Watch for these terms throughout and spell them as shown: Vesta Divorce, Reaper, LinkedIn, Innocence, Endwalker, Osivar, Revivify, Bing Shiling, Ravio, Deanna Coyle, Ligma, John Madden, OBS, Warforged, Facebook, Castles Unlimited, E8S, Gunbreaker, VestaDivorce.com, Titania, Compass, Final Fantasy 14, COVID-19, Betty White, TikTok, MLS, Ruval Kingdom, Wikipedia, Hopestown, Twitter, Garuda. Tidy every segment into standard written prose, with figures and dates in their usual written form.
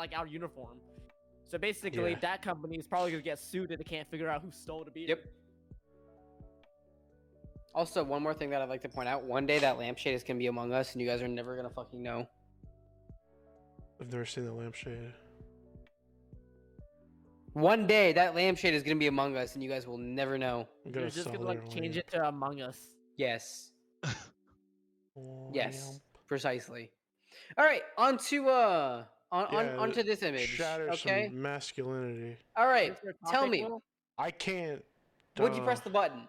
like our uniform. So basically, that company is probably gonna get sued if they can't figure out who stole the beer. Yep. Also, one more thing that I'd like to point out: one day that lampshade is gonna be among us, and you guys are never gonna fucking know. I've never seen the lampshade. One day that lampshade is gonna be among us, and you guys will never know. They're just gonna like change it to Among Us. Yes. Yes. Precisely. All right, on to onto this image. Shatter some masculinity. All right, tell me. I can't. Would you press the button?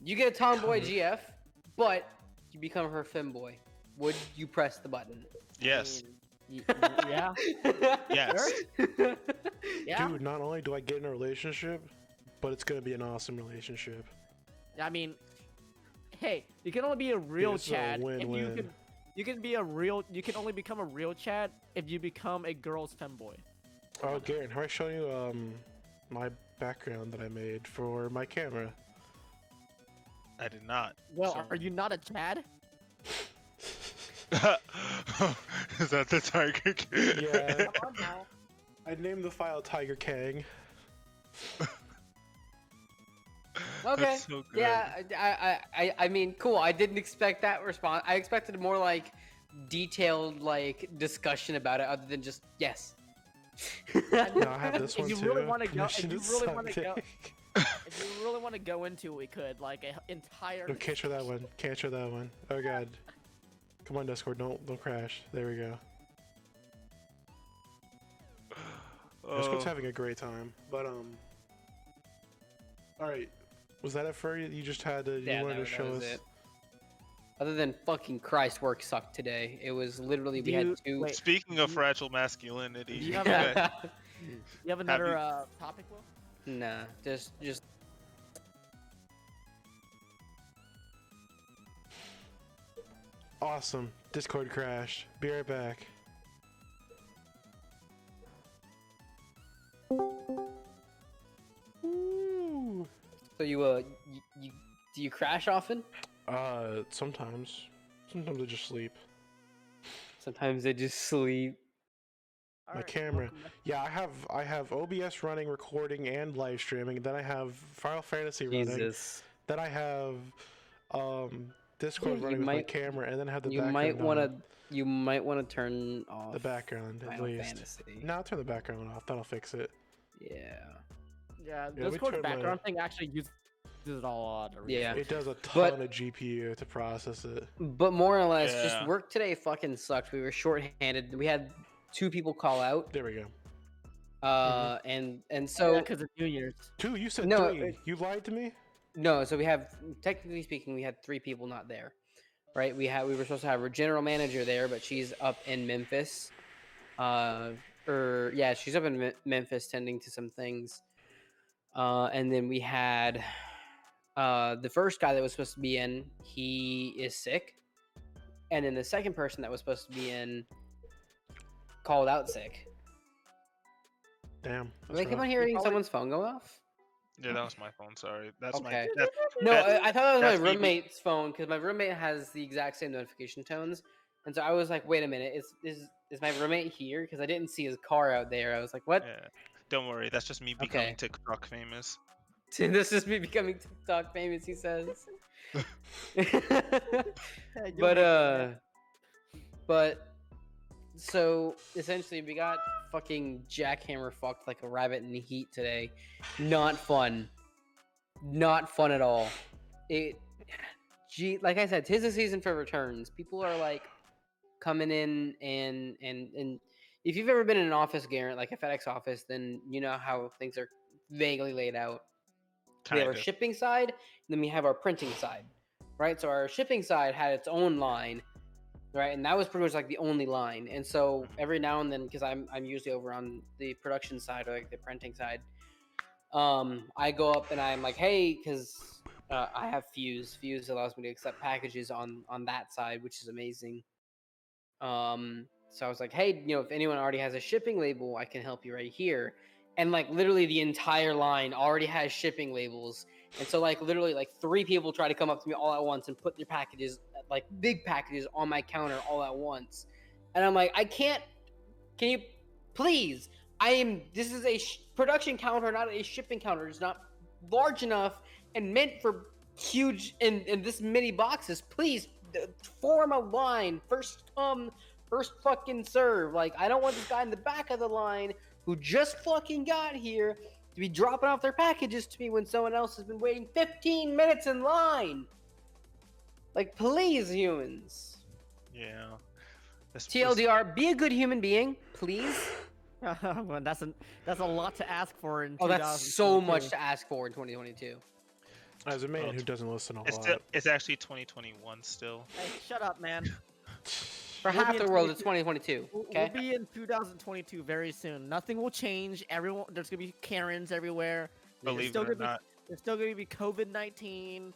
You get a tomboy GF, but you become her femboy. Would you press the button? Yes. Yeah. Yes. Yeah. Dude, not only do I get in a relationship, but it's gonna be an awesome relationship. I mean, hey, you can only be a real Chad if you can. You can be a real. You can only become a real Chad if you become a girl's femboy. Oh, Garen, how do I show you my background that I made for my camera? I did not. Well, so... are you not a Chad? Is that the Tiger King? Yeah. Come on now. I named the file Tiger Kang. Okay. So yeah, I mean, cool. I didn't expect that response. I expected a more like detailed like discussion about it, other than just yes. No, I have this one too. If you really want to go, if you really want to go into, we could like an entire. No, can't show that one. Can't show that one. Oh god. Come on, Discord. Don't crash. There we go. Discord's having a great time, but all right. Was that it for you? You just had to. Yeah, you wanted to show us. It. Other than fucking Christ, work sucked today. It was literally we had two. Wait, speaking of fragile masculinity, you have another topic, Will? Nah, just. Awesome. Discord crashed. Be right back. So you do you crash often? Sometimes I just sleep. Sometimes I just sleep. My camera. Yeah, I have OBS running, recording, and live streaming. Then I have Final Fantasy running. Then I have Discord running with my camera, and then I have the background. You might want to turn off the background at least. No, I'll turn the background off. That'll fix it. Yeah. Yeah, Discord background thing actually uses it all out. Yeah, it does a ton of GPU to process it. But more or less, just work today fucking sucked. We were shorthanded. We had two people call out. There we go. And so because of New Year's. Two? You said no. Three. You lied to me. No, so we have technically speaking, we had three people not there, right? We were supposed to have our general manager there, but she's up in Memphis. She's up in Memphis tending to some things. And then we had the first guy that was supposed to be in, he is sick. And then the second person that was supposed to be in called out sick. Damn. Am I keep on hearing someone's phone go off? Yeah, that was my phone. Sorry. That's okay. I thought that was my roommate's phone because my roommate has the exact same notification tones. And so I was like, wait a minute. Is my roommate here? Because I didn't see his car out there. I was like, what? Yeah. Don't worry, that's just me becoming TikTok famous. This is me becoming TikTok famous, he says. But so essentially we got fucking jackhammer fucked like a rabbit in the heat today. Not fun. Not fun at all. Like I said, 'tis a season for returns. People are like coming in and if you've ever been in an office, Garrett, like a FedEx office, then you know how things are vaguely laid out. We have our shipping side, and then we have our printing side, right? So our shipping side had its own line, right? And that was pretty much like the only line. And so every now and then, because I'm usually over on the production side or like the printing side, I go up and I'm like, hey, because I have Fuse. Fuse allows me to accept packages on that side, which is amazing. So I was like, hey, you know, if anyone already has a shipping label, I can help you right here. And like literally the entire line already has shipping labels. And so like literally like three people try to come up to me all at once and put their packages, like big packages on my counter all at once. And I'm like, I can't Can you please? This is a production counter, not a shipping counter. It's not large enough and meant for huge and this many boxes. Please form a line. First come, first fucking serve. Like, I don't want this guy in the back of the line who just fucking got here to be dropping off their packages to me when someone else has been waiting 15 minutes in line. Like, please, humans. Yeah. TLDR, be a good human being, please. Well, that's a lot to ask for in 2022. Oh, that's so much to ask for in 2022. As a man who doesn't listen a lot. It's actually 2021 still. Hey, shut up, man. For we'll half the world, it's 2022. Okay? We'll be in 2022 very soon. Nothing will change. Everyone, there's gonna be Karens everywhere. Believe it or not, there's still gonna be COVID-19.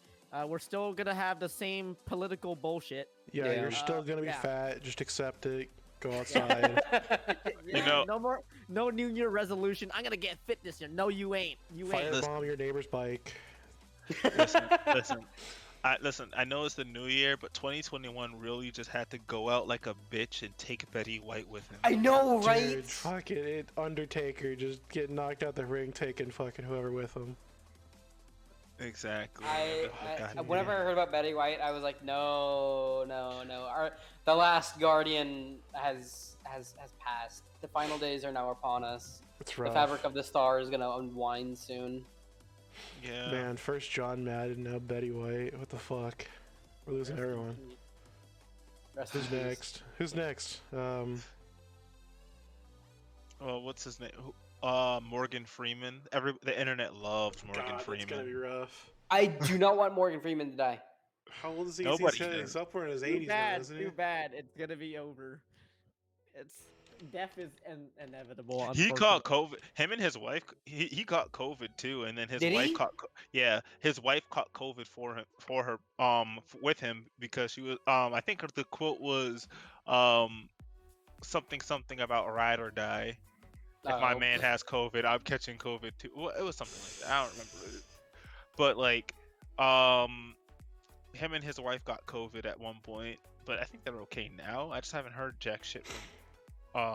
We're still gonna have the same political bullshit. Yeah, you're still gonna be fat. Just accept it. Go outside. No New Year resolution. I'm gonna get fit this year. No, you ain't. Firebomb your neighbor's bike. Listen. I know it's the new year, but 2021 really just had to go out like a bitch and take Betty White with him. I know, right? Dude, fucking it, Undertaker just get knocked out the ring, taking fucking whoever with him. Exactly. Whenever I heard about Betty White, I was like, no. The last Guardian has passed. The final days are now upon us. It's rough. The fabric of the star is gonna unwind soon. Yeah. Man, first John Madden, now Betty White. What the fuck? We're losing everyone. Who's next? Well, what's his name? Morgan Freeman. The internet loves Morgan Freeman. It's gonna be rough. I do not want Morgan Freeman to die. How old is he? He's up in his 80s now, isn't he? Too bad. It's gonna be over. Death is inevitable. He caught COVID. Him and his wife. He caught COVID too, and then his wife caught. Yeah, his wife caught COVID with him because she was. I think the quote was, something about ride or die. If my man has COVID, I'm catching COVID too. Well, it was something like that. I don't remember. But like, him and his wife got COVID at one point, but I think they're okay now. I just haven't heard jack shit from.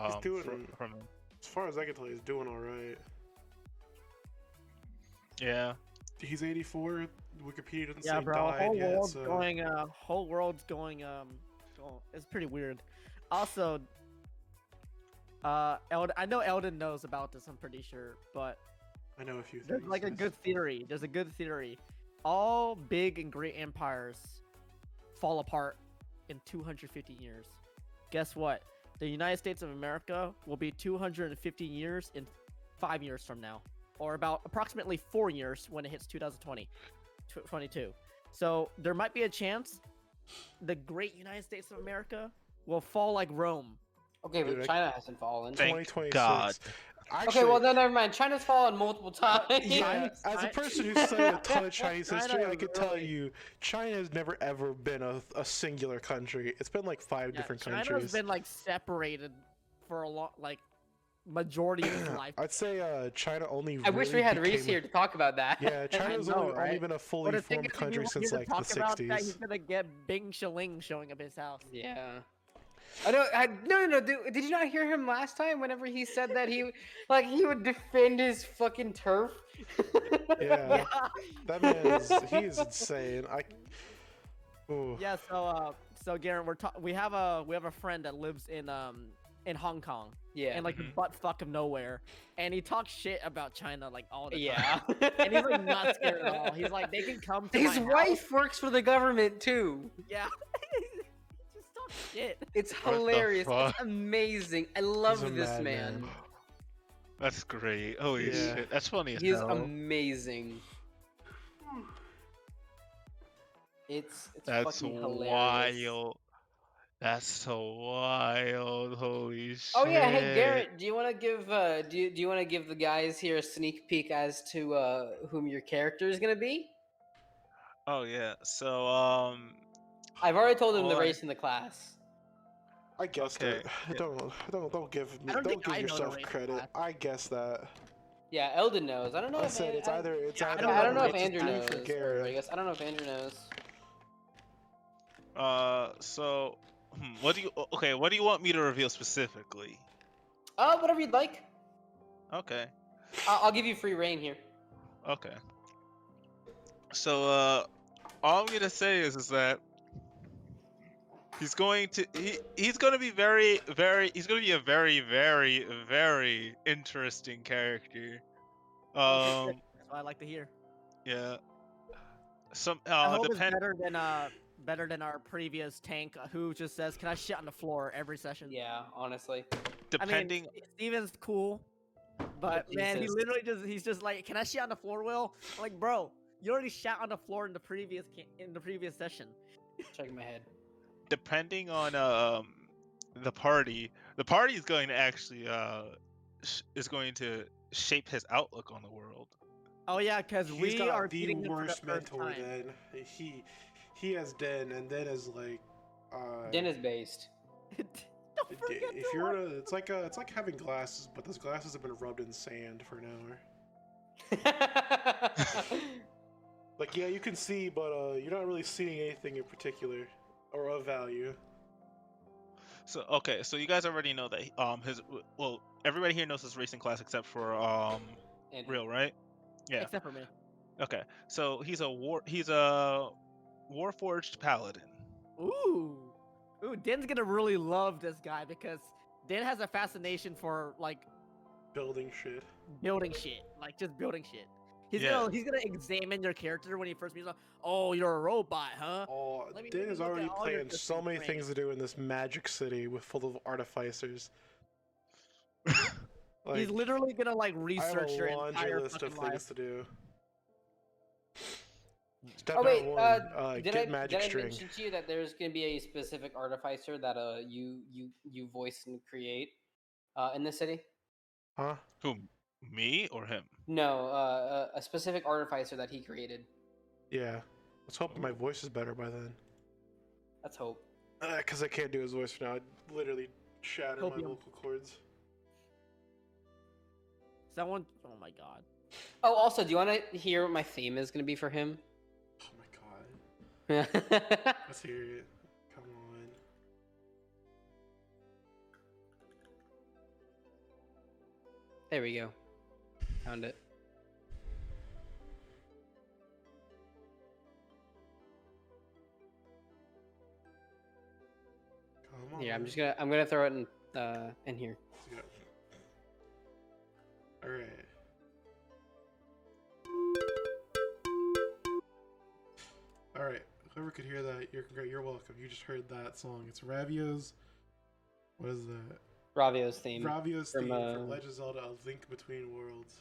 He's doing from him. As far as I can tell, he's doing all right. Yeah, he's 84. Wikipedia doesn't say died yet. Whole world's going. It's pretty weird. Also, I know Eldon knows about this. I'm pretty sure, but I know a few things. There's like a good theory. All big and great empires fall apart in 250 years. Guess what? The United States of America will be 250 years in 5 years from now, or about approximately 4 years when it hits 2022. So there might be a chance the great United States of America will fall like Rome. Okay, but China hasn't fallen. Thank God. Actually, okay, well then never mind. China's fallen multiple times. Yeah, as a person who studied a ton of Chinese history, I could tell you China has never ever been a singular country. It's been like five different countries. China's been like separated for a long, like majority of its life. I'd say China only. I wish we had Reese here to talk about that. Yeah, China's only been a fully formed country since like the 60s. He's gonna get Bing Shiling showing up his house. Yeah. No. Did you not hear him last time? Whenever he said that he would defend his fucking turf. Yeah, that man is insane. Yeah. So Garen, we have a friend that lives in Hong Kong. Yeah. And like the butt fuck of nowhere, and he talks shit about China like all the time. Yeah. And he's like not scared at all. He's like they can come to his wife house. Works for the government too. Yeah. Shit. It's hilarious. It's amazing. I love this man. That's great. Holy shit. That's funny as hell. He's amazing. It's that's fucking hilarious. Wild. That's so wild. Holy shit. Oh yeah, hey Garrett, do you want to give do you want to give the guys here a sneak peek as to whom your character is going to be? Oh yeah. So I've already told him the race in the class. I guessed it. Yeah. Don't give yourself credit. I guessed that. Yeah, Eldon knows. I don't know. I don't know if Andrew knows. I don't know if Andrew knows. So, what do you want me to reveal specifically? Whatever you'd like. Okay. I'll give you free reign here. Okay. So, all I'm gonna say is that he's going to he's gonna be a very, very interesting character. That's what I like to hear. Yeah. Some I hope it's better than our previous tank who just says, "Can I shit on the floor?" every session. Yeah, honestly. Depending, I mean, Steven's cool, but man, he literally just—he's just like, "Can I shit on the floor, Will?" I'm like, bro, you already shot on the floor in the previous session. Checking my head. Depending on the party is going to actually is going to shape his outlook on the world. Oh yeah, because we are the worst mentor. Then he has Den, and Den is like Den is based. If you're a, it's like having glasses, but those glasses have been rubbed in sand for an hour. Like, yeah, you can see, but you're not really seeing anything in particular or of value. So okay, so you guys already know that his everybody here knows his racing class except for Real, right? Yeah. Except for me. Okay, so he's a Warforged Paladin. Ooh. Ooh, Den's gonna really love this guy because Den has a fascination for like building shit. Building shit, like just building shit. He's gonna examine your character when he first meets. Like, oh, you're a robot, huh? Oh, Den is already planning so many things to do in this magic city with full of artificers. Like, he's literally gonna like research your entire list of things to do. Step did I mention to you that there's going to be a specific artificer that you voice and create in this city? Huh? Who? Me or him? No, a specific artificer that he created. Yeah. Let's hope my voice is better by then. Let's hope. Because I can't do his voice for now. I literally shattered my vocal cords. Someone... Oh my god. Oh, also, do you want to hear what my theme is going to be for him? Let's hear it. Come on. There we go. Found it. Come on. Yeah, I'm gonna throw it in here. Let's go. All right. All right. Whoever could hear that, you're welcome. You just heard that song. It's Ravio's. What is that? Ravio's theme. Ravio's theme from Legend of Zelda: A Link Between Worlds.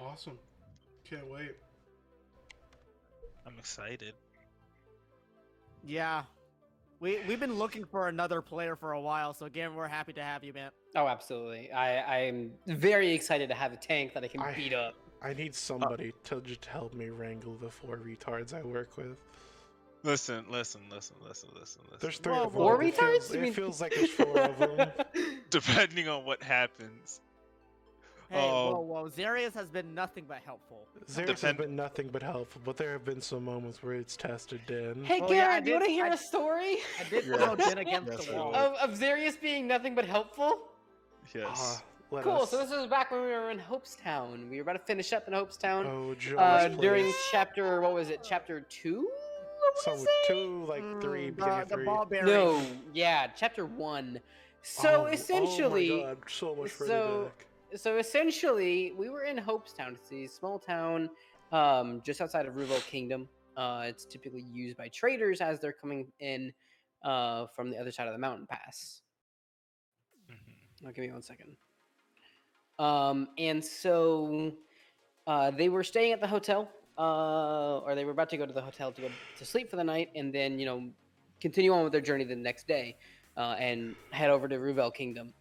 Awesome. Can't wait. I'm excited. Yeah, we've been looking for another player for a while. So again, we're happy to have you, man. Oh, absolutely. I'm very excited to have a tank that I can beat up. I need somebody to just help me wrangle the four retards I work with. Listen. There's three of them. Four retards? It feels like there's four of them. Depending on what happens. Hey, Zarius has been nothing but helpful. Zarius has been nothing but helpful, but there have been some moments where it's tested Den. Hey, Garrett, do you want to hear a story? I did throw Den against the wall. Of Zarius being nothing but helpful? Yes. So this was back when we were in Hopestown. We were about to finish up in Hopestown during chapter, chapter 2? So 2, like 3, beginning 3. The ball bearing. No, yeah, chapter 1. So essentially... Oh my god, so much further back. So essentially, we were in Hopestown. It's a small town just outside of Ruval Kingdom. It's typically used by traders as they're coming in from the other side of the mountain pass. Mm-hmm. Give me one second. And so they were staying at the hotel, or they were about to go to the hotel to go to sleep for the night, and then, you know, continue on with their journey the next day and head over to Ruval Kingdom.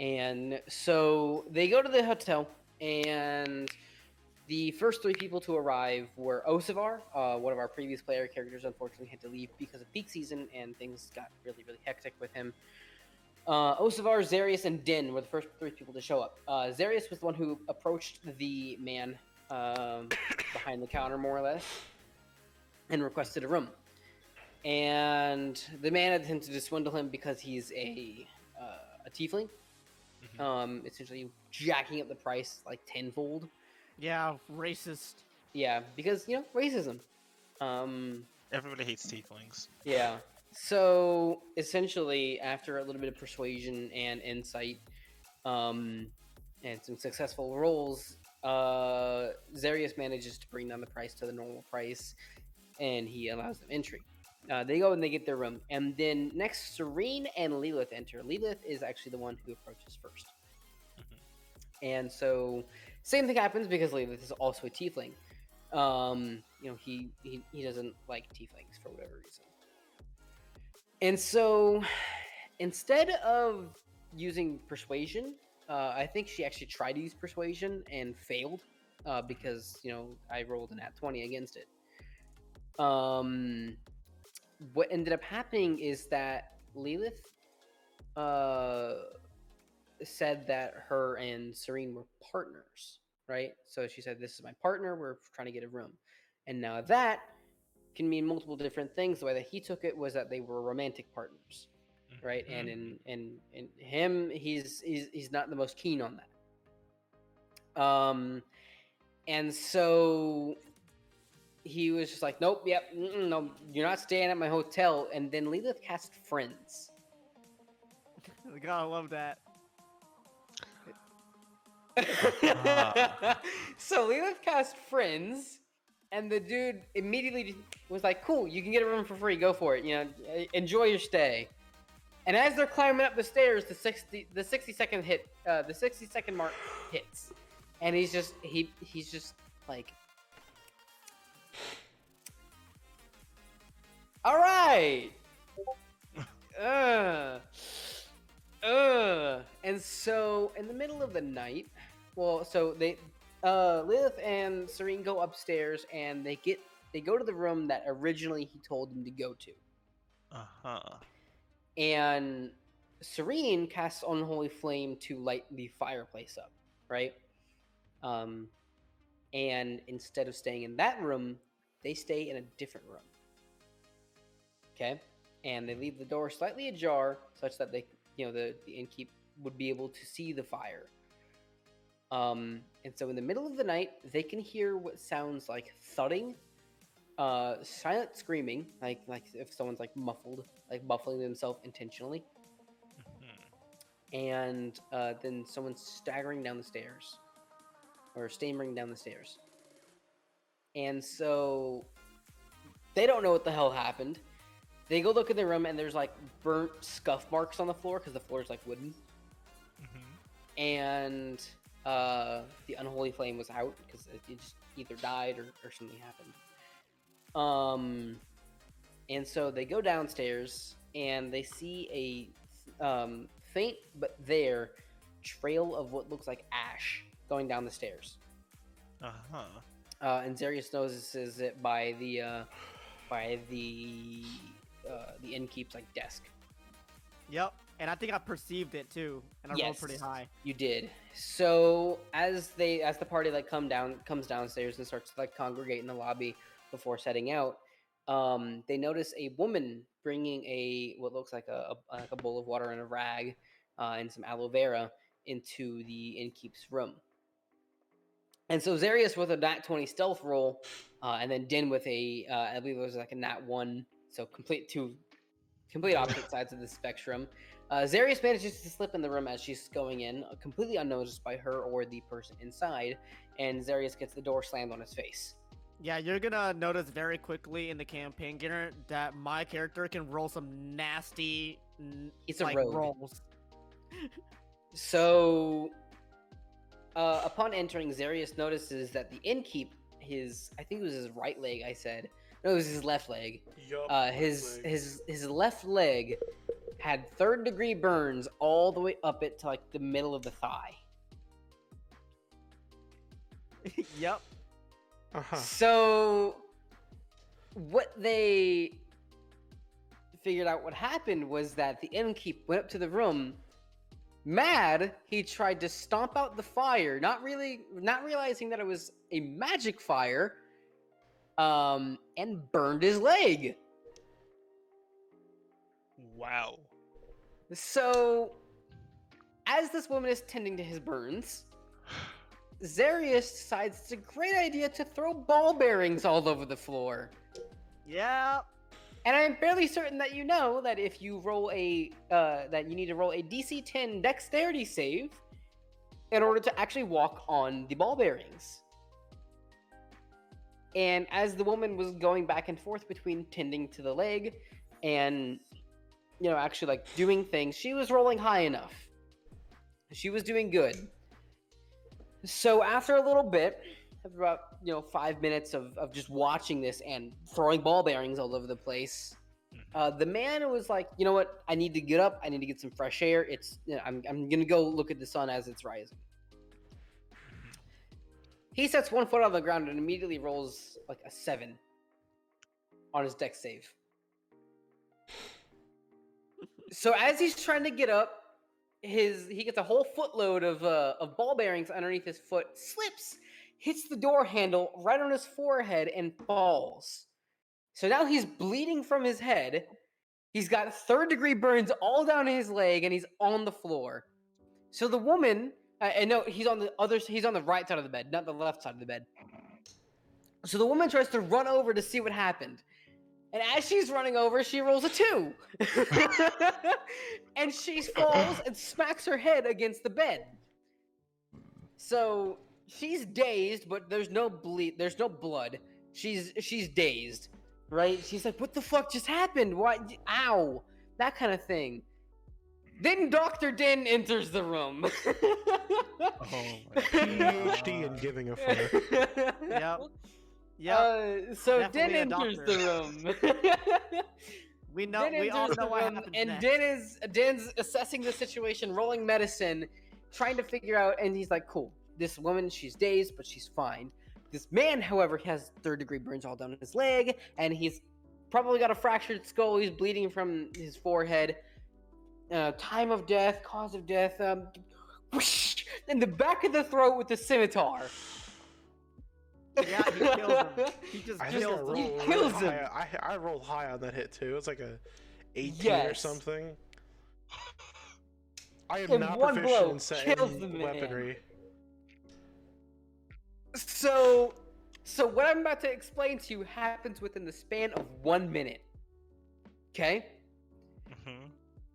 And so they go to the hotel, and the first three people to arrive were Osivar, one of our previous player characters. Unfortunately had to leave because of peak season, and things got really, really hectic with him. Osivar, Zarius, and Din were the first three people to show up. Zarius was the one who approached the man behind the counter, more or less, and requested a room. And the mana tends to swindle him because he's a tiefling. Mm-hmm. Essentially jacking up the price like tenfold. Yeah, racist. Yeah, because, you know, racism. Everybody hates tieflings. Yeah. So, essentially, after a little bit of persuasion and insight, and some successful rolls, Zarius manages to bring down the price to the normal price, and he allows them entry. They go and they get their room, and then next, Serene and Lilith enter. Lilith is actually the one who approaches first. Mm-hmm. And so, same thing happens because Lilith is also a tiefling. You know, he doesn't like tieflings for whatever reason. And so, instead of using persuasion, I think she actually tried to use persuasion and failed, because, you know, I rolled an at 20 against it. What ended up happening is that Lilith said that her and Serene were partners, right? So she said, this is my partner, we're trying to get a room. And now that can mean multiple different things. The way that he took it was that they were romantic partners, right? Mm-hmm. And in him, he's not the most keen on that. And so he was just like, nope, yep, no, you're not staying at my hotel. And then Lilith cast Friends. God, I love that. So Lilith cast Friends, and the dude immediately was like, cool, you can get a room for free, go for it, you know, enjoy your stay. And as they're climbing up the stairs, the 60-second mark hits, and he's just like, all right. And so in the middle of the night, Lilith and Serene go upstairs, and they go to the room that originally he told them to go to. Uh-huh. And Serene casts Unholy Flame to light the fireplace up, right? And instead of staying in that room, they stay in a different room. Okay? And they leave the door slightly ajar, such that they, you know, the innkeep would be able to see the fire. And so in the middle of the night, they can hear what sounds like thudding, silent screaming, like if someone's muffling themselves intentionally. Mm-hmm. And then someone's stammering down the stairs. And so they don't know what the hell happened. They go look in the room, and there's like burnt scuff marks on the floor because the floor is like wooden. Mm-hmm. And the Unholy Flame was out because it just either died or something happened. And so they go downstairs, and they see a faint but there trail of what looks like ash going down the stairs. Uh-huh. And Zarius notices it by the innkeep's like desk. Yep. And I think I perceived it too, and I rolled pretty high. You did. So as the party comes downstairs and starts to congregate in the lobby before setting out, they notice a woman bringing what looks like a bowl of water and a rag and some aloe vera into the innkeep's room. And so Zarius with a nat 20 stealth roll, and then Din with I believe it was a nat 1, so complete opposite sides of the spectrum. Zarius manages to slip in the room as she's going in, completely unnoticed by her or the person inside, and Zarius gets the door slammed on his face. Yeah, you're gonna notice very quickly in the campaign, Garrett, that my character can roll some nasty rolls. So, upon entering, Zarius notices that the innkeep, it was his left leg. Yup, his left leg had third-degree burns all the way up it to the middle of the thigh. Yep. Uh-huh. So what they figured out what happened was that the innkeep went up to the room. Mad, he tried to stomp out the fire, not realizing that it was a magic fire, and burned his leg. Wow. So, as this woman is tending to his burns, Zarius decides it's a great idea to throw ball bearings all over the floor. Yeah. And I'm fairly certain that you know that if you roll a, that you need to roll a DC 10 dexterity save in order to actually walk on the ball bearings. And as the woman was going back and forth between tending to the leg and, you know, actually like doing things, she was rolling high enough. She was doing good. So after a little bit, after about, 5 minutes of just watching this and throwing ball bearings all over the place, the man was like, you know what? I need to get up. I need to get some fresh air. It's, I'm going to go look at the sun as it's rising. He sets one foot on the ground and immediately rolls like a 7 on his dex save. So as he's trying to get up, he gets a whole footload of ball bearings underneath his foot, slips, hits the door handle right on his forehead, and falls. So now he's bleeding from his head. He's got third-degree burns all down his leg, and he's on the floor. So the woman. And no, he's on the right side of the bed, not the left side of the bed. So the woman tries to run over to see what happened. And as she's running over, she rolls a 2. And she falls and smacks her head against the bed. So she's dazed, but there's no bleed. There's no blood. She's dazed, right? She's like, what the fuck just happened? Why? Ow. That kind of thing. Then Dr. Din enters the room. PhD in giving a fuck. Yep. So definitely Din enters the room. we all know what happened. And next. Din's assessing the situation, rolling medicine, trying to figure out, and he's like, cool. This woman, she's dazed, but she's fine. This man, however, has third-degree burns all down his leg, and he's probably got a fractured skull. He's bleeding from his forehead. Time of death, cause of death, whoosh, in the back of the throat with the scimitar. Yeah, he kills him. He kills him. I rolled high on that hit too. It's like a 18 or something. I am not proficient in setting weaponry. So what I'm about to explain to you happens within the span of 1 minute. Okay? Mm-hmm.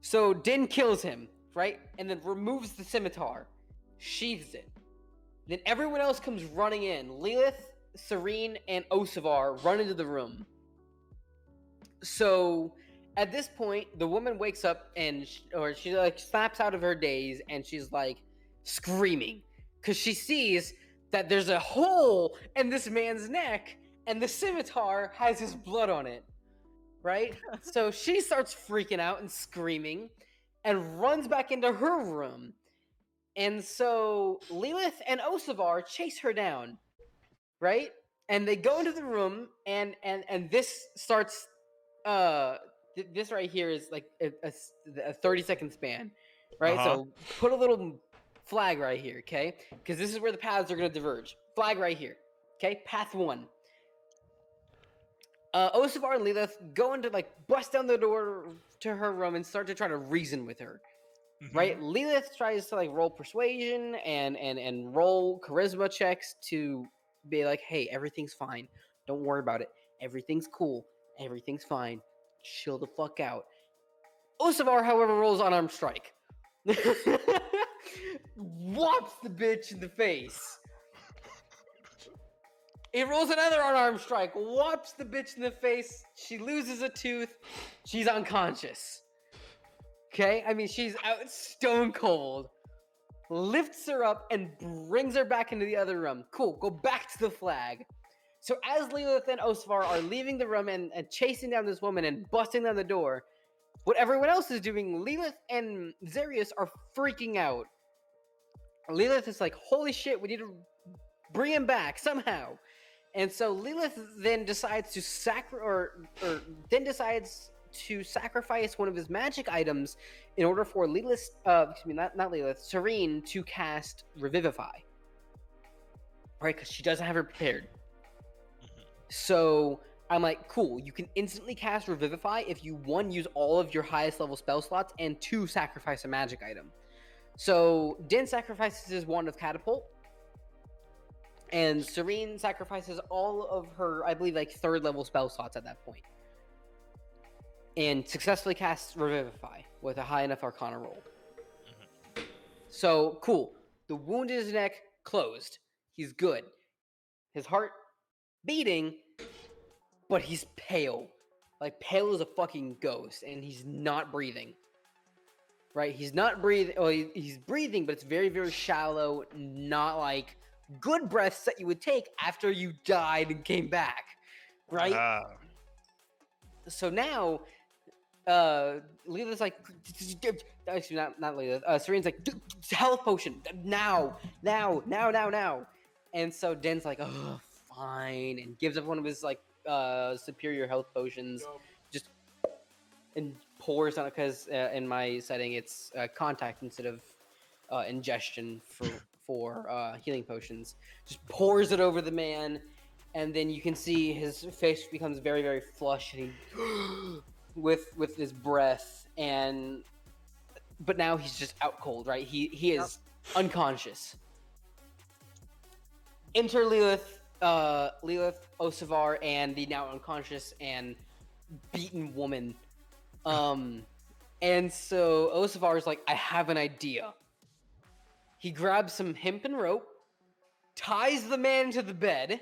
So Din kills him, right? And then removes the scimitar, sheathes it. Then everyone else comes running in. Lilith, Serene, and Osivar run into the room. So at this point, the woman wakes up and she like snaps out of her daze and she's like screaming because she sees that there's a hole in this man's neck and the scimitar has his blood on it. Right? So she starts freaking out and screaming and runs back into her room. And so Lilith and Osivar chase her down. Right? And they go into the room and this starts this right here is like a 30-second span. Right? Uh-huh. So put a little flag right here, okay? Because this is where the paths are going to diverge. Flag right here. Okay? Path 1. Osivar and Lilith go into, bust down the door to her room and start to try to reason with her, right? Lilith tries to, roll persuasion and roll charisma checks to be like, hey, everything's fine. Don't worry about it. Everything's cool. Everything's fine. Chill the fuck out. Osivar, however, rolls unarmed strike. Whops the bitch in the face. He rolls another unarmed strike, whops the bitch in the face, she loses a tooth, she's unconscious. Okay? I mean, she's out stone cold. Lifts her up and brings her back into the other room. Cool, go back to the flag. So as Lilith and Osivar are leaving the room and chasing down this woman and busting down the door, what everyone else is doing, Lilith and Zarius are freaking out. Lilith is like, holy shit, we need to bring him back somehow. And so Lilith then decides to sacrifice one of his magic items in order for Serene to cast Revivify. Right, because she doesn't have her prepared. So I'm like, cool, you can instantly cast Revivify if you, one, use all of your highest level spell slots, and two, sacrifice a magic item. So Din sacrifices his Wand of Catapult, and Serene sacrifices all of her, I believe, like third level spell slots at that point, and successfully casts Revivify with a high enough Arcana roll. Mm-hmm. So, cool. The wound in his neck, closed. He's good. His heart, beating, but he's pale. Like, pale as a fucking ghost, and he's not breathing. Right? He's not breathing. Oh, he's breathing, but it's very, very shallow, not like good breaths that you would take after you died and came back. Right? So now, Leela's like, actually, not Leela. Serena's like, health potion, now. And so Den's like, oh, fine, and gives up one of his like superior health potions, just and pours on it because in my setting it's contact instead of ingestion for healing potions. Just pours it over the man, and then you can see his face becomes very, very flushed, and he with his breath, and but now he's just out cold, right? He is unconscious. Enter Lilith, Osivar, and the now unconscious and beaten woman. And so Osivar is like, I have an idea. He grabs some hempen rope, ties the man to the bed,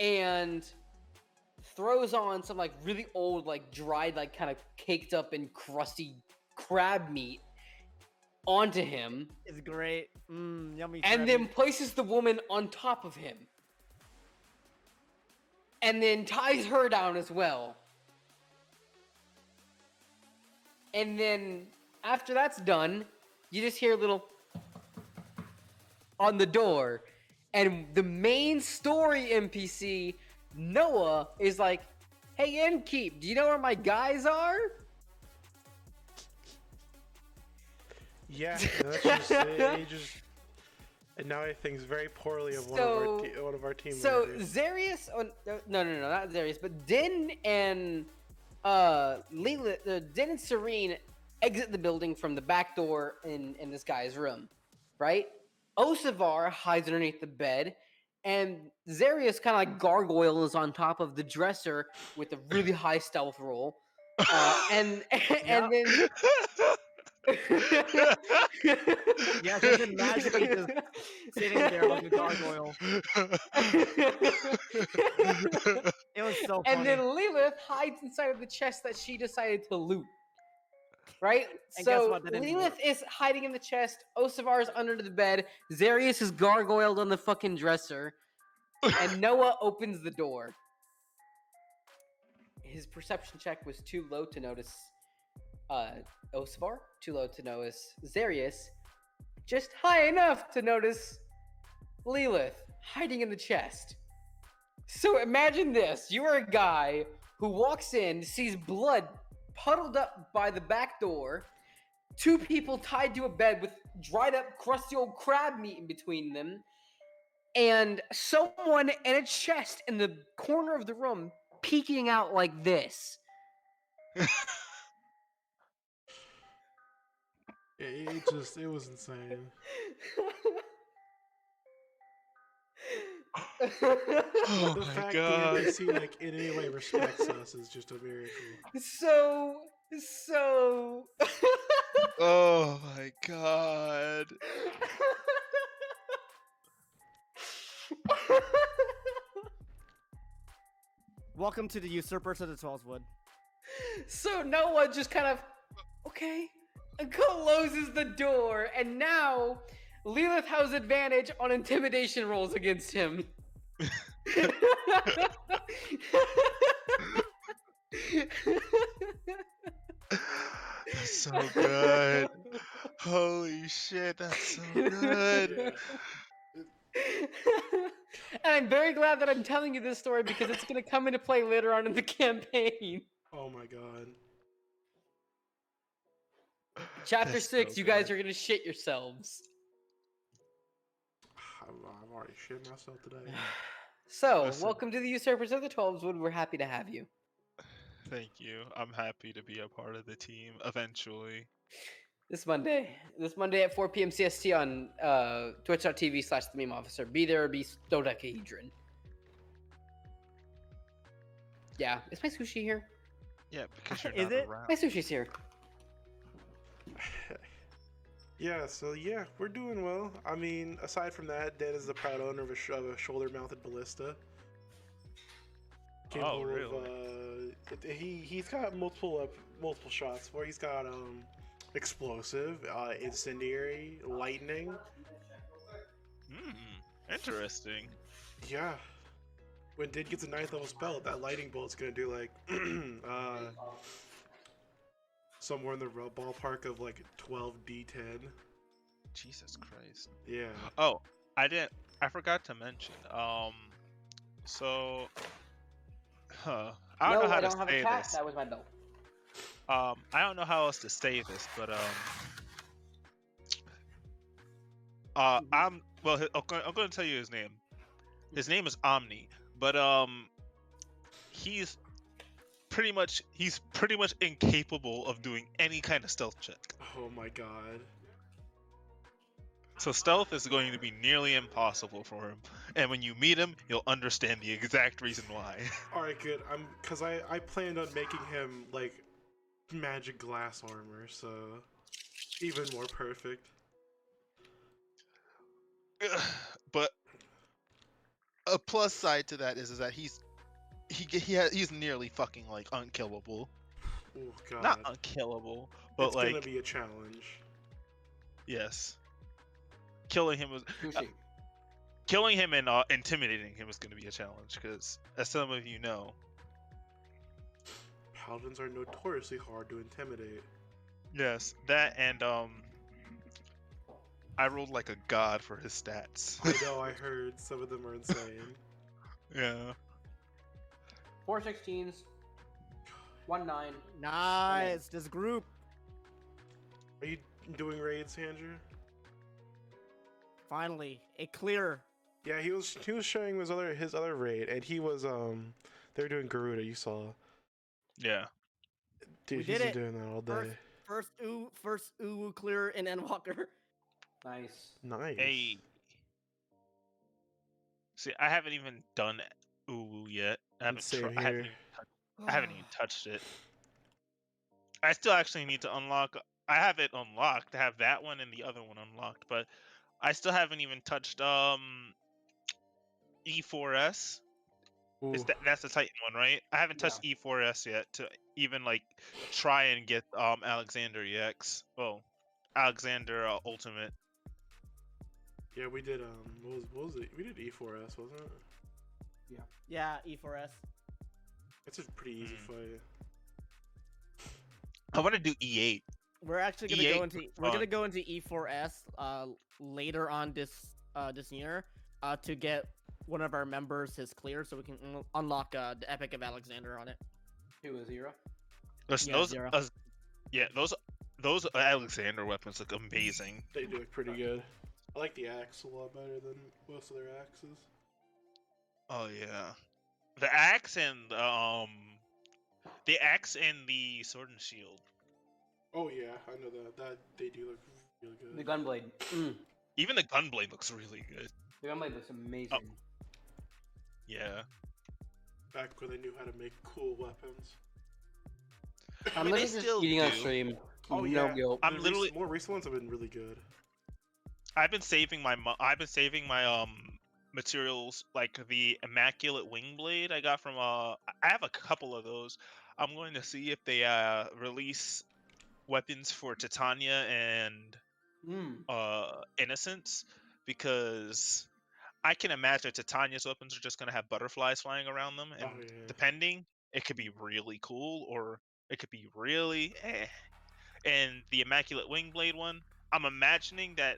and throws on some like really old, like dried, like kind of caked up and crusty crab meat onto him. It's great. Yummy. And then places the woman on top of him. And then ties her down as well. And then after that's done, you just hear a little on the door. And the main story NPC, Noah, is like, hey, Innkeep, do you know where my guys are? Yeah, that's just it. He just, and now he thinks very poorly of one of our team members. So Zarius, no, not Zarius, but Din and Leela, Din and Serene exit the building from the back door in this guy's room, right? Osivar hides underneath the bed, and Zarius kind of like gargoyles on top of the dresser with a really high stealth roll, and then. Yeah, she's just magically just sitting there like a gargoyle. It was so funny. And then Lilith hides inside of the chest that she decided to loot. Right? And so Lilith is hiding in the chest, Osivar is under the bed, Zarius is gargoyled on the fucking dresser, and Noah opens the door. His perception check was too low to notice Osivar, too low to notice Zarius, just high enough to notice Lilith hiding in the chest. So imagine this. You are a guy who walks in, sees blood puddled up by the back door, two people tied to a bed with dried up, crusty old crab meat in between them, and someone in a chest in the corner of the room peeking out like this. It was insane. Oh the fact God. That NPC like in any way respects us is just a miracle. So. Oh my God. Welcome to the usurpers of the Twelveswood. So Noah just kind of okay. Closes the door, and now Lilith has advantage on intimidation rolls against him. That's so good. Holy shit, that's so good. And I'm very glad that I'm telling you this story because it's going to come into play later on in the campaign. Oh my God. Chapter 6, so you guys are gonna shit yourselves. I've already shit myself today. So, listen, welcome to the Usurpers of the Twelveswood. We're happy to have you. Thank you. I'm happy to be a part of the team eventually. This Monday at 4 p.m. CST on twitch.tv/TheMemeOfficer. Be there or be dodecahedron. Yeah. Is my sushi here? Yeah, because you're not around. My sushi's here. Yeah, so yeah, we're doing well. I mean, aside from that, Dan is the proud owner of a shoulder-mounted ballista. Oh, really? Of, he's got multiple shots where he's got explosive, incendiary, lightning. Interesting. Yeah. When Did gets a 9th level spell, that lightning bolt's gonna do like somewhere in the ballpark of like 12d10. Jesus Christ. Yeah. Oh, I forgot to mention. I don't know how to say this. That was my belt. I don't know how else to say this, but I'm gonna tell you his name. His name is Omni, but he's pretty much incapable of doing any kind of stealth check. Oh my god. So stealth is going to be nearly impossible for him, and when you meet him, you'll understand the exact reason why. All right, good. Because I planned on making him like magic glass armor, so even more perfect. But a plus side to that is that he's nearly fucking like unkillable. Oh god. Not unkillable, but it's like it's gonna be a challenge. Yes. Killing him and intimidating him is going to be a challenge, because as some of you know, paladins are notoriously hard to intimidate. Yes, that and I rolled like a god for his stats. I know, I heard some of them are insane. Yeah. 4 16s, 1 9. Nice, this group. Are you doing raids, Andrew? Finally, a clear. Yeah, he was showing his other raid, and he was they were doing Garuda. You saw. Yeah. Dude, we he's been doing that all day. First Uwu clear in Endwalker. Nice. Nice. Hey. See, I haven't even done Uwu yet. I haven't even touched it. I still actually need to unlock. I have it unlocked. I have that one and the other one unlocked, but I still haven't even touched E4S. That's the Titan one, right? I haven't touched E4S yet to even like try and get Alexander EX. Oh, Alexander Ultimate. Yeah, we did. What was it? We did E4S, wasn't it? Yeah. Yeah, E4S. It's a pretty easy fight. I want to do E8. We're actually gonna go into E4S later on this year to get one of our members his clear, so we can unlock the Epic of Alexander on it. 2-0. Those Alexander weapons look amazing. They do look pretty good. I like the axe a lot better than most of their axes. Oh yeah, the axe and the sword and shield. Oh yeah, I know that they do look really good. The gunblade. Even the gunblade looks really good. The gunblade looks amazing. Oh. Yeah. Back when they knew how to make cool weapons. I'm literally just eating on stream. Oh yeah. No guilt. I'm literally more recent ones have been really good. I've been saving my materials, like the Immaculate Wing Blade I got from I have a couple of those. I'm going to see if they release weapons for Titania and Innocence, because I can imagine Titania's weapons are just going to have butterflies flying around them, and depending, it could be really cool or it could be really eh. And the Immaculate Wing Blade one, I'm imagining that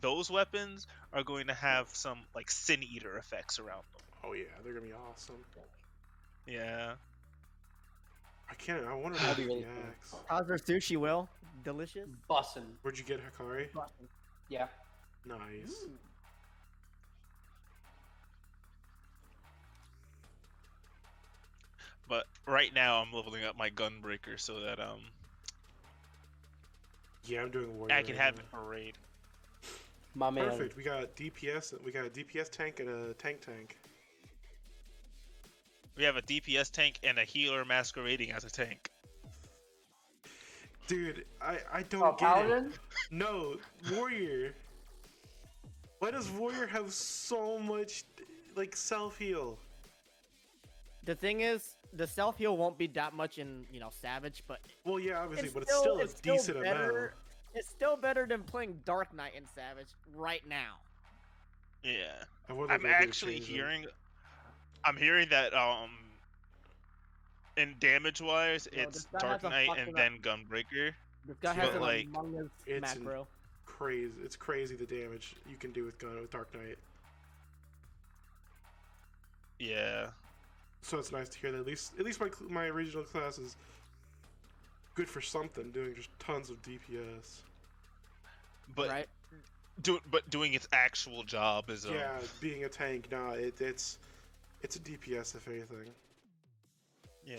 those weapons are going to have some like Sin Eater effects around them. Oh yeah, they're going to be awesome. Yeah. I wonder how the axe. How's her sushi, Will? Delicious? Bussin'. Where'd you get Hikari? Bussin'. Yeah. Nice. But right now I'm leveling up my Gunbreaker so that yeah, I'm doing warrior. I can have it for raid. My man. Perfect. We got DPS. We got a DPS tank and a tank. We have a DPS tank and a healer masquerading as a tank. Dude, I don't get Paladin? It. No, warrior. Why does warrior have so much like self heal? The thing is, the self heal won't be that much in, you know, Savage, but well, yeah, obviously, but it's still a decent amount. It's still better than playing Dark Knight in Savage right now. Yeah, I'm actually hearing, I'm hearing that in damage wise, it's Dark Knight and then Gunbreaker. This guy has an Among Us macro. Crazy! It's crazy the damage you can do with Dark Knight. Yeah. So it's nice to hear that at least my original class is good for something, doing just tons of DPS. But right. Doing its actual job is yeah, being a tank. Nah, it's a DPS if anything. Yeah.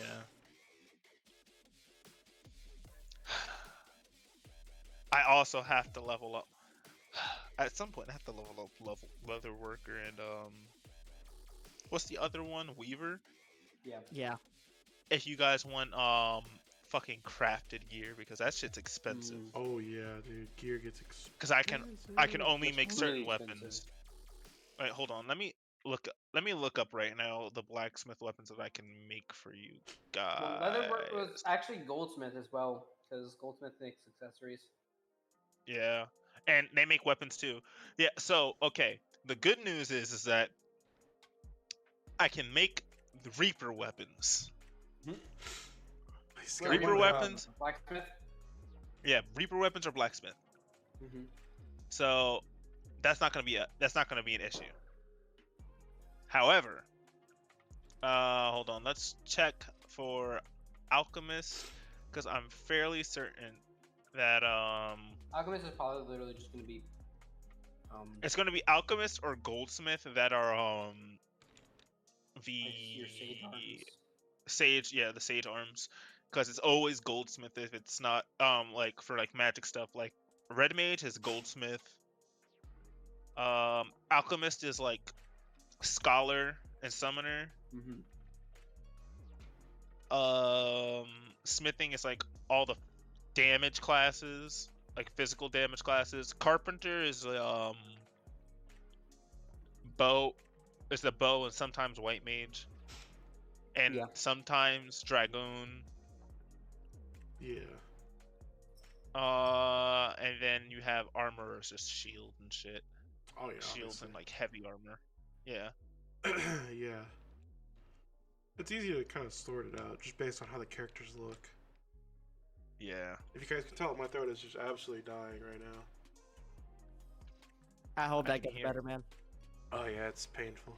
I also have to level up. At some point, I have to level up Leather Worker and what's the other one? Weaver. Yeah. Yeah. If you guys want fucking crafted gear, because that shit's expensive. Oh yeah, dude, gear gets expensive. Because I can only make certain weapons. All right, hold on. Let me look up right now the blacksmith weapons that I can make for you guys. Well, Leatherwork was actually goldsmith as well, because goldsmith makes accessories. Yeah, and they make weapons too. Yeah. So okay, the good news is that I can make the Reaper weapons. Mm-hmm. Reaper weapons, blacksmith. Yeah, Reaper weapons or blacksmith. Mm-hmm. So that's not gonna be an issue. However, hold on, let's check for alchemist, because I'm fairly certain that alchemist is probably literally just gonna be. It's gonna be alchemist or goldsmith that are the like sage arms. Sage, yeah, the sage arms. Because it's always goldsmith if it's not like for like magic stuff. Like red mage is goldsmith, alchemist is like scholar and summoner. Mm-hmm. Smithing is like all the damage classes, like physical damage classes. Carpenter is the bow and sometimes white mage, and yeah, sometimes dragoon. Yeah. And then you have armor, just shield and shit. Oh yeah. Shields and like heavy armor. Yeah. Yeah. It's easier to kind of sort it out just based on how the characters look. Yeah. If you guys can tell, my throat is just absolutely dying right now. I hope that gets better, man. Oh yeah, it's painful.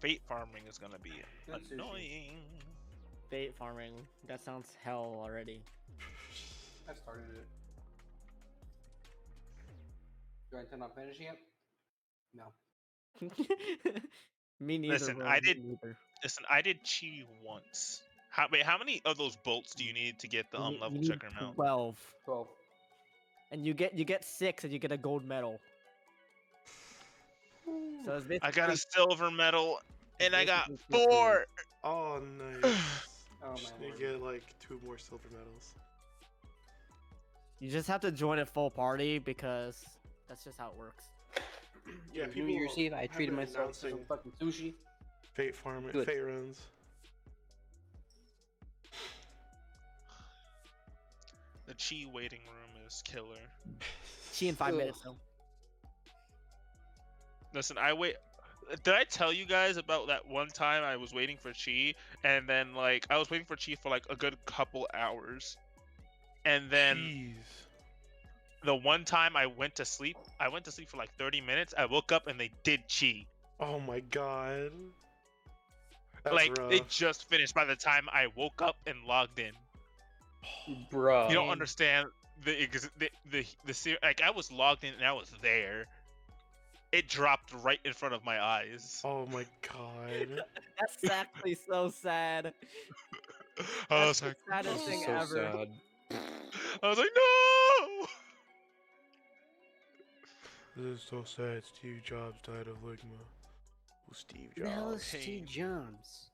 Fate farming is gonna be annoying. Fate farming, that sounds hell already. I started it. Do I intend on finishing it? No. Me neither. Listen, I did Chi once. How many of those bolts do you need to get the level checker mount? 12. And you get 6 and you get a gold medal. So I got a silver medal, and I got 4! Oh, nice. Oh, you get, like, 2 more silver medals. You just have to join a full party, because that's just how it works. Yeah, people receive. I treated myself to some fucking sushi. Fate farm at Fate runs. The Chi waiting room is killer. Chi in 5 minutes, though. Listen, I wait. Did I tell you guys about that one time I was waiting for Chi, and then like I was waiting for Chi for like a good couple hours, and then the one time I went to sleep for like 30 minutes. I woke up and they did Chi. Oh my god! That's like rough. It just finished by the time I woke up and logged in. Bro, you don't understand. like I was logged in and I was there. It dropped right in front of my eyes. Oh my god! That's exactly so sad. I was like, the saddest thing so ever. Sad. I was like, no. This is so sad. Steve Jobs died of ligma. Well, Steve Jobs. Now it's Steve Jobs.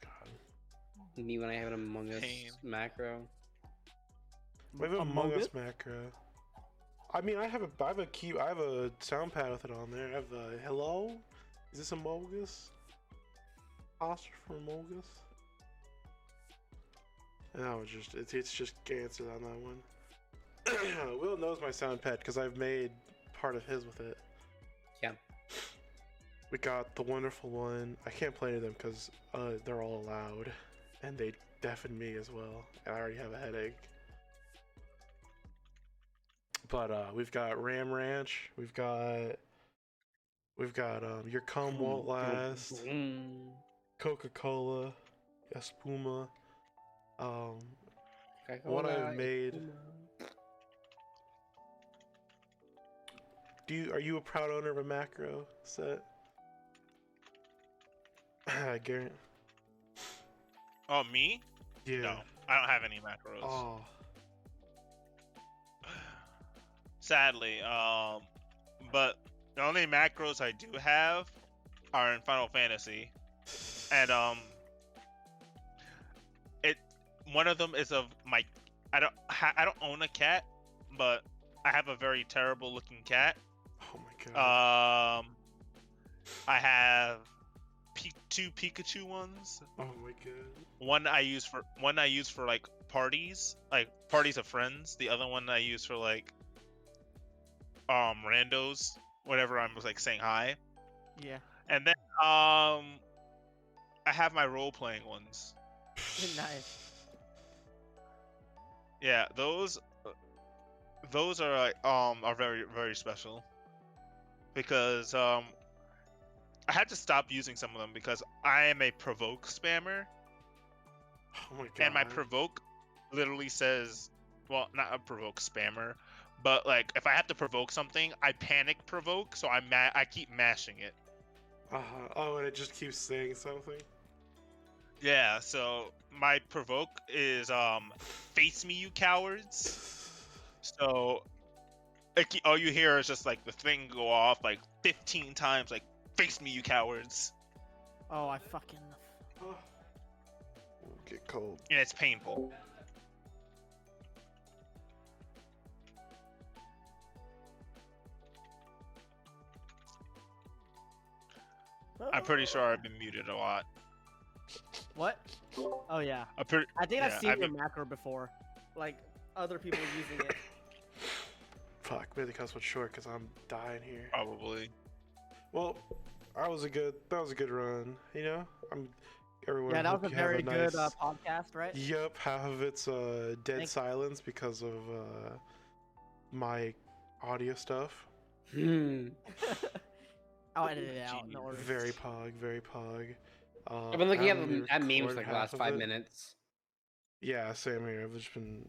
God. Me when I have an Among Us macro. We have an Among Us macro. I mean, I have a sound pad with it on there. I have a hello. Is this a Mogus? Oscar for Mogus. No, it's just cancer on that one. Will knows my sound pad because I've made part of his with it. Yeah. We got the wonderful one. I can't play any of them because they're all loud, and they deafened me as well, and I already have a headache. But we've got Ram Ranch. We've got Your Cum Won't Last. Coca-Cola, Espuma. What I've made. Are you a proud owner of a macro set? Garrett. Oh, me? Yeah. No, I don't have any macros. Oh. Sadly, but the only macros I do have are in Final Fantasy, and one of them is of my I don't own a cat, but I have a very terrible looking cat. Oh my god. I have two Pikachu ones. Oh my god. One I use for like parties of friends. The other one I use for like randos, whenever I'm like saying hi. Yeah. And then I have my role playing ones. Nice. Yeah, those are like are very, very special because I had to stop using some of them because I am a provoke spammer. Oh my god. And my provoke literally says, well, not a provoke spammer. But like, if I have to provoke something, I panic provoke, so I keep mashing it. Uh-huh. Oh, and it just keeps saying something. Yeah. So my provoke is face me, you cowards. So all you hear is just like the thing go off like 15 times, like face me, you cowards. Oh, I fucking get cold. And it's painful. I'm pretty sure I've been muted a lot. What? Oh yeah. I think I've seen your macro before, like other people using it. Fuck, maybe the cuss was short because I'm dying here. Probably. Well, that was a good run. You know, everyone. Yeah, that was a very good podcast, right? Yep, half of it's dead silence because of my audio stuff. I'll edit it out. No worries. Very pog. I've been looking at memes for like the last 5 minutes. Yeah, same here. I've just been.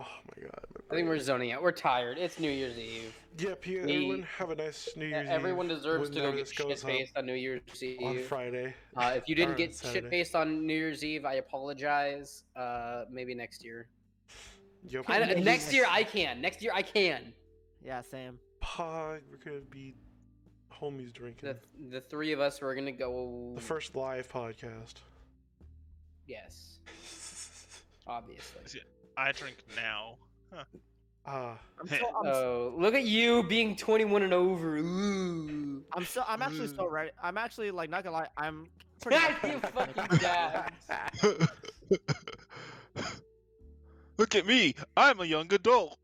Oh my god. I think we're zoning out. We're tired. It's New Year's Eve. Yep. Yeah, everyone have a nice New Year's Eve. Everyone deserves to go get shit faced on New Year's Eve. On Friday. If you didn't get shit faced on New Year's Eve, I apologize. Maybe next year. Yep. Next year I can. Yeah, same. Pog. We're gonna be. Homie's drinking. The three of us were gonna go. The first live podcast. Yes. Obviously. I drink now. Huh. So look at you being 21 and over. Ooh. I'm actually so ready. I'm actually like not gonna lie. I'm pretty. You fucking dads. Look at me. I'm a young adult.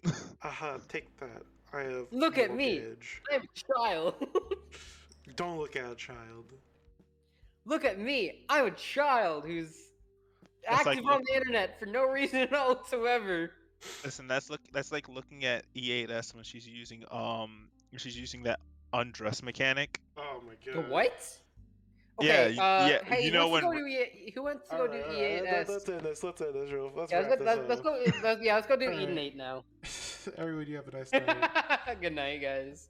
Take that. I have look mortgage. At me. I'm a child. Don't look at a child. Look at me. I'm a child who's active on the internet for no reason at all whatsoever. Listen, that's like looking at E8S when she's using that undress mechanic. Oh my god. The what? Okay, yeah, hey, you know when... who wants to go do E8S? Let's end this. Let's go do E8S now. Everyone, you have a nice night. Good night, guys.